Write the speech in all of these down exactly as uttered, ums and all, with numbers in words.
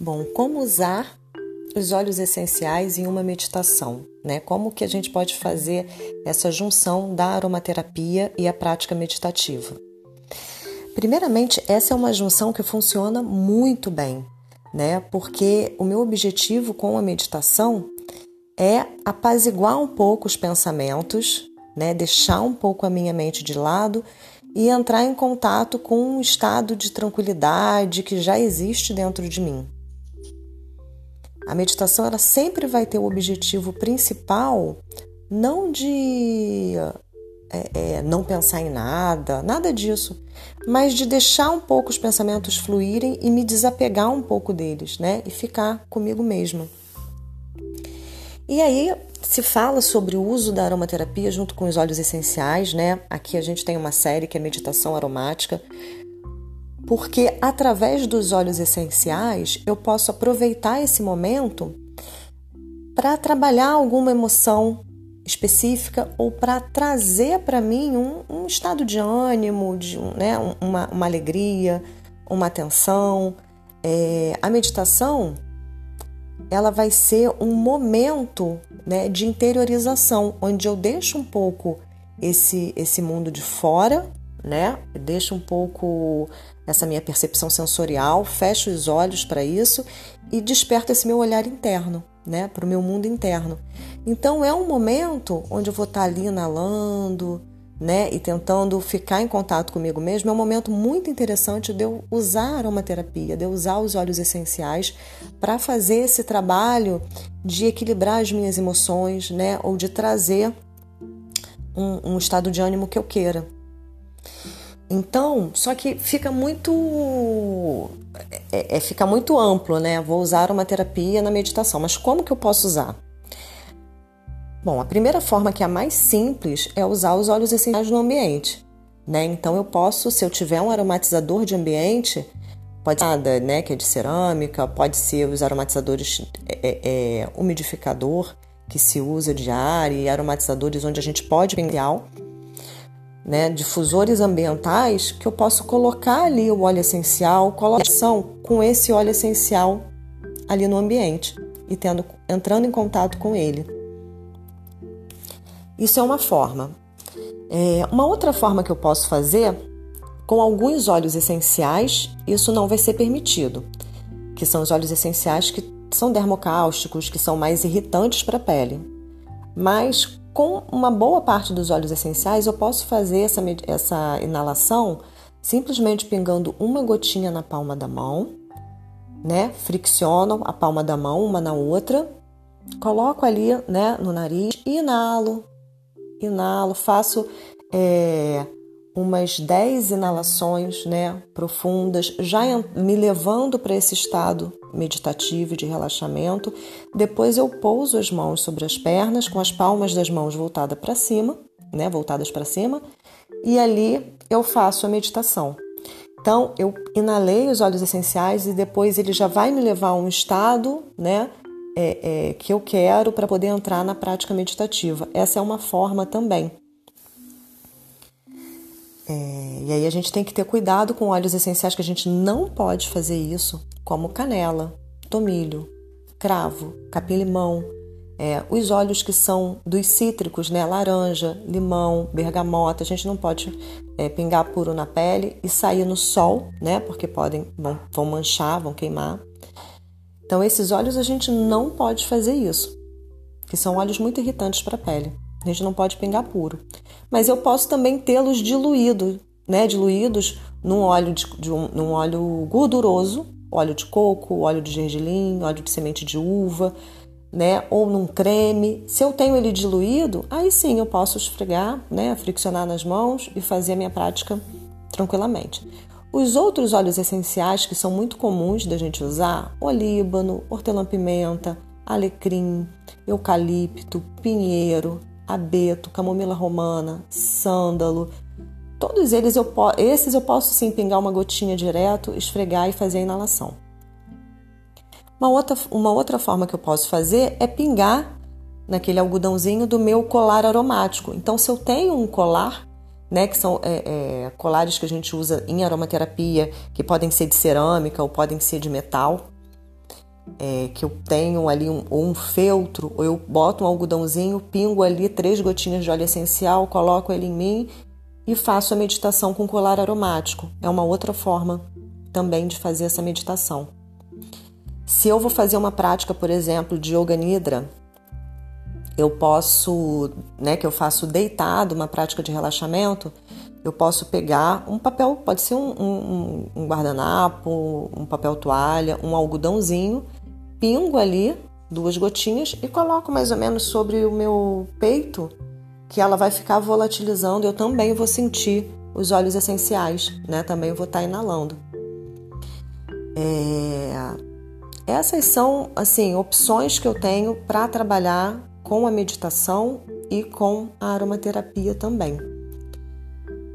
Bom, como usar os óleos essenciais em uma meditação, né? Como que a gente pode fazer essa junção da aromaterapia e a prática meditativa? Primeiramente, essa é uma junção que funciona muito bem, né? Porque o meu objetivo com a meditação é apaziguar um pouco os pensamentos, né? Deixar um pouco a minha mente de lado e entrar em contato com um estado de tranquilidade que já existe dentro de mim. A meditação ela sempre vai ter o objetivo principal não de é, é, não pensar em nada, nada disso, mas de deixar um pouco os pensamentos fluírem e me desapegar um pouco deles, né? E ficar comigo mesma. E aí se fala sobre o uso da aromaterapia junto com os óleos essenciais, né? Aqui a gente tem uma série que é meditação aromática. Porque através dos óleos essenciais eu posso aproveitar esse momento para trabalhar alguma emoção específica ou para trazer para mim um, um estado de ânimo, de, né, uma, uma alegria, uma atenção. É, a meditação ela vai ser um momento, né, de interiorização, onde eu deixo um pouco esse, esse mundo de fora, né? Deixo um pouco essa minha percepção sensorial, fecho os olhos para isso e desperto esse meu olhar interno, né? Para o meu mundo interno. Então é um momento onde eu vou estar ali inalando, né? E tentando ficar em contato comigo mesmo. É um momento muito interessante de eu usar a aromaterapia, de eu usar os óleos essenciais para fazer esse trabalho de equilibrar as minhas emoções, né? Ou de trazer um, um estado de ânimo que eu queira. Então, só que fica muito é, é, fica muito amplo, né? Vou usar uma terapia na meditação, mas como que eu posso usar? Bom, a primeira forma, que é a mais simples, é usar os óleos essenciais no ambiente, né? Então eu posso, se eu tiver um aromatizador de ambiente, pode ser nada, né? Que é de cerâmica, pode ser os aromatizadores é, é, umidificador que se usa de ar e aromatizadores onde a gente pode pendurar, né, difusores ambientais que eu posso colocar ali o óleo essencial, colocação com esse óleo essencial ali no ambiente e tendo, entrando em contato com ele. Isso é uma forma. É, uma outra forma que eu posso fazer, com alguns óleos essenciais, isso não vai ser permitido, que são os óleos essenciais que são dermocáusticos, que são mais irritantes para a pele. Mas com uma boa parte dos óleos essenciais, eu posso fazer essa, essa inalação simplesmente pingando uma gotinha na palma da mão, né? Fricciono a palma da mão uma na outra, coloco ali, né, no nariz e inalo, inalo, faço é, umas dez inalações, né, profundas, já me levando para esse estado meditativo e de relaxamento. Depois eu pouso as mãos sobre as pernas, com as palmas das mãos voltadas para cima, né, voltadas para cima, e ali eu faço a meditação. Então eu inalei os óleos essenciais e depois ele já vai me levar a um estado, né, é, é, que eu quero para poder entrar na prática meditativa. Essa é uma forma também. É, e aí a gente tem que ter cuidado com óleos essenciais que a gente não pode fazer isso, como canela, tomilho, cravo, capim-limão, é, os óleos que são dos cítricos, né? Laranja, limão, bergamota, a gente não pode é, pingar puro na pele e sair no sol, né? Porque podem, vão, vão manchar, vão queimar. Então esses óleos a gente não pode fazer isso, que são óleos muito irritantes para a pele. A gente não pode pingar puro. Mas eu posso também tê-los diluído, né? Diluídos num óleo, de, de um, num óleo gorduroso, óleo de coco, óleo de gergelim, óleo de semente de uva, né? Ou num creme. Se eu tenho ele diluído, aí sim eu posso esfregar, né? Friccionar nas mãos e fazer a minha prática tranquilamente. Os outros óleos essenciais que são muito comuns da gente usar, olíbano, hortelã-pimenta, alecrim, eucalipto, pinheiro, abeto, camomila romana, sândalo, todos eles, eu po- esses eu posso sim pingar uma gotinha direto, esfregar e fazer a inalação. Uma outra, uma outra forma que eu posso fazer é pingar naquele algodãozinho do meu colar aromático. Então, se eu tenho um colar, né, que são é, é, colares que a gente usa em aromaterapia, que podem ser de cerâmica ou podem ser de metal, é, que eu tenho ali um, ou um feltro, ou eu boto um algodãozinho, pingo ali três gotinhas de óleo essencial, coloco ele em mim e faço a meditação com colar aromático. É uma outra forma também de fazer essa meditação. Se eu vou fazer uma prática, por exemplo, de Yoga Nidra, eu posso, né, que eu faço deitado, uma prática de relaxamento, eu posso pegar um papel, pode ser um, um, um guardanapo, um papel toalha, um algodãozinho, pingo ali duas gotinhas e coloco mais ou menos sobre o meu peito, que ela vai ficar volatilizando, eu também vou sentir os óleos essenciais, né? Também vou estar inalando. É... Essas são, assim, opções que eu tenho para trabalhar com a meditação e com a aromaterapia também.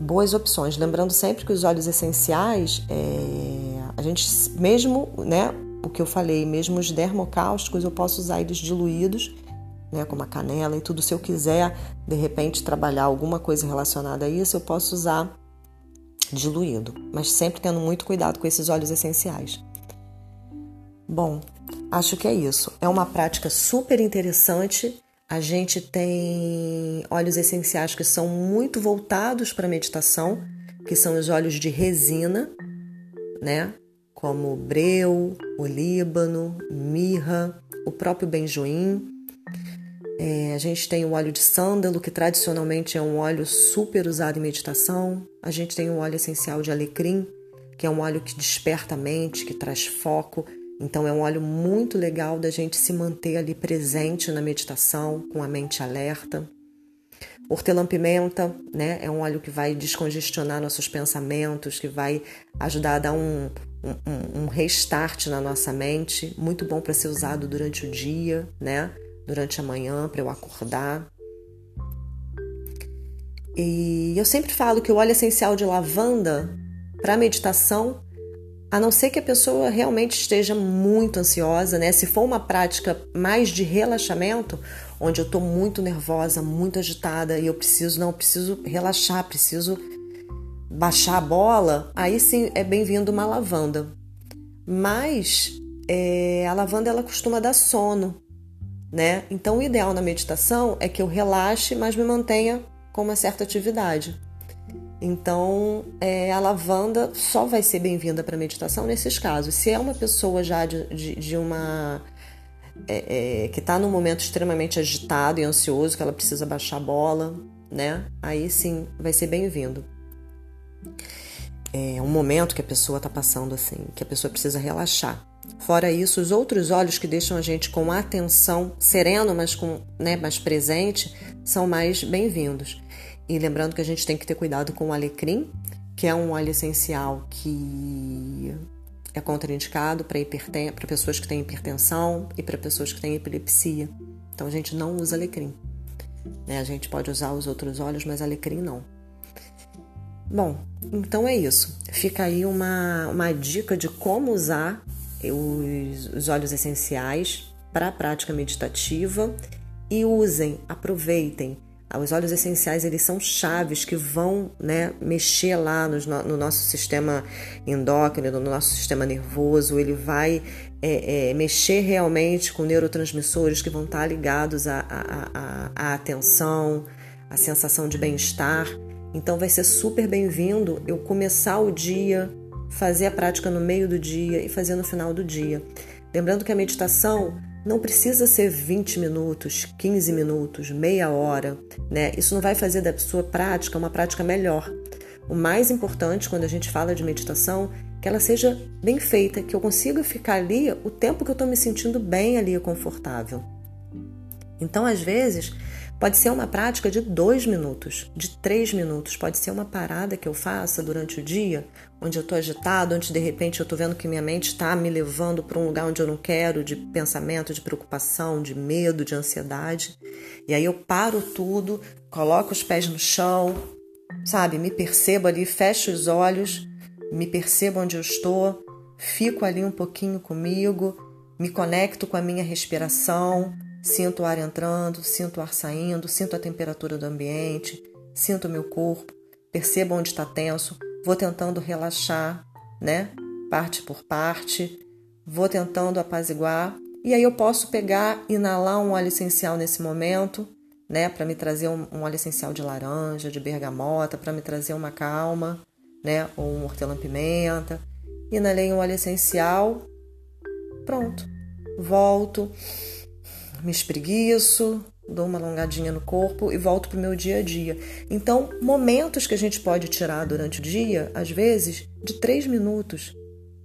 Boas opções. Lembrando sempre que os óleos essenciais, é, a gente mesmo, né, o que eu falei, mesmo os dermocáusticos, eu posso usar eles diluídos, né, como a canela e tudo. Se eu quiser, de repente, trabalhar alguma coisa relacionada a isso, eu posso usar diluído. Mas sempre tendo muito cuidado com esses óleos essenciais. Bom, acho que é isso. É uma prática super interessante. A gente tem óleos essenciais que são muito voltados para a meditação, que são os óleos de resina, né? Como o breu, o líbano, mirra, o próprio benjoim. É, a gente tem o óleo de sândalo, que tradicionalmente é um óleo super usado em meditação. A gente tem o óleo essencial de alecrim, que é um óleo que desperta a mente, que traz foco. Então é um óleo muito legal da gente se manter ali presente na meditação, com a mente alerta. Hortelã-pimenta, né? É um óleo que vai descongestionar nossos pensamentos, que vai ajudar a dar um, um, um restart na nossa mente. Muito bom para ser usado durante o dia, né? Durante a manhã, para eu acordar. E eu sempre falo que o óleo essencial de lavanda para meditação, a não ser que a pessoa realmente esteja muito ansiosa, né? Se for uma prática mais de relaxamento, onde eu estou muito nervosa, muito agitada e eu preciso, não, preciso relaxar, preciso baixar a bola, aí sim é bem-vindo uma lavanda. Mas é, a lavanda ela costuma dar sono, né? Então o ideal na meditação é que eu relaxe, mas me mantenha com uma certa atividade. Então, é, a lavanda só vai ser bem-vinda para meditação nesses casos. Se é uma pessoa já de, de, de uma... É, é, que está num momento extremamente agitado e ansioso, que ela precisa baixar a bola, né? Aí sim, vai ser bem-vindo. É um momento que a pessoa está passando assim, que a pessoa precisa relaxar. Fora isso, os outros óleos que deixam a gente com atenção, sereno, mas com, né, mais presente, são mais bem-vindos. E lembrando que a gente tem que ter cuidado com o alecrim, que é um óleo essencial que é contraindicado para hiperten... para pessoas que têm hipertensão e para pessoas que têm epilepsia. Então a gente não usa alecrim. Né? A gente pode usar os outros óleos, mas alecrim não. Bom, então é isso. Fica aí uma, uma dica de como usar os, os óleos essenciais para a prática meditativa. E usem, aproveitem. Os óleos essenciais, eles são chaves que vão, né, mexer lá no, no nosso sistema endócrino, no nosso sistema nervoso. Ele vai é, é, mexer realmente com neurotransmissores que vão estar ligados à, à, à, à atenção, à sensação de bem-estar. Então vai ser super bem-vindo eu começar o dia, fazer a prática no meio do dia e fazer no final do dia. Lembrando que a meditação não precisa ser vinte minutos, quinze minutos, meia hora, né? Isso não vai fazer da sua prática uma prática melhor. O mais importante quando a gente fala de meditação é que ela seja bem feita, que eu consiga ficar ali o tempo que eu estou me sentindo bem ali, confortável. Então, às vezes, pode ser uma prática de dois minutos, de três minutos, pode ser uma parada que eu faça durante o dia, onde eu estou agitado, onde de repente eu estou vendo que minha mente está me levando para um lugar onde eu não quero, de pensamento, de preocupação, de medo, de ansiedade. E aí eu paro tudo, coloco os pés no chão, sabe? Me percebo ali, fecho os olhos, me percebo onde eu estou, fico ali um pouquinho comigo, me conecto com a minha respiração. Sinto o ar entrando, sinto o ar saindo, sinto a temperatura do ambiente, sinto o meu corpo, percebo onde está tenso, vou tentando relaxar, né? Parte por parte, vou tentando apaziguar. E aí eu posso pegar, inalar um óleo essencial nesse momento, né? Para me trazer um, um óleo essencial de laranja, de bergamota, para me trazer uma calma, né? Ou um hortelã-pimenta. Inalei um óleo essencial, pronto. Volto, me espreguiço, dou uma alongadinha no corpo e volto pro meu dia a dia. Então, momentos que a gente pode tirar durante o dia, às vezes, de três minutos,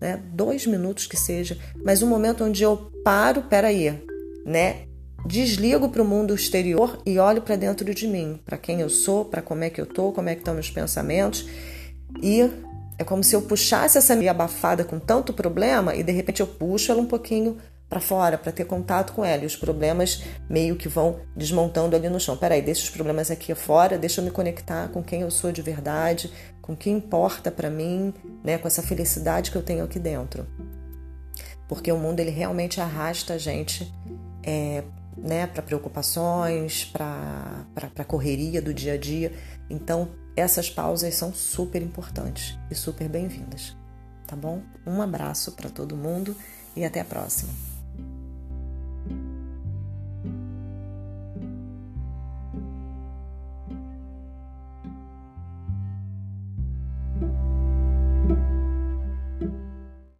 né? Dois minutos que seja, mas um momento onde eu paro, peraí, né? Desligo para o mundo exterior e olho para dentro de mim, para quem eu sou, para como é que eu tô, como é que estão meus pensamentos. E é como se eu puxasse essa minha abafada com tanto problema e de repente eu puxo ela um pouquinho para fora, para ter contato com ela, e os problemas meio que vão desmontando ali no chão. Peraí, deixa os problemas aqui fora, deixa eu me conectar com quem eu sou de verdade, com o que importa para mim, né, com essa felicidade que eu tenho aqui dentro. Porque o mundo ele realmente arrasta a gente é, né, para preocupações, para para correria do dia a dia. Então, essas pausas são super importantes e super bem-vindas, tá bom? Um abraço para todo mundo e até a próxima.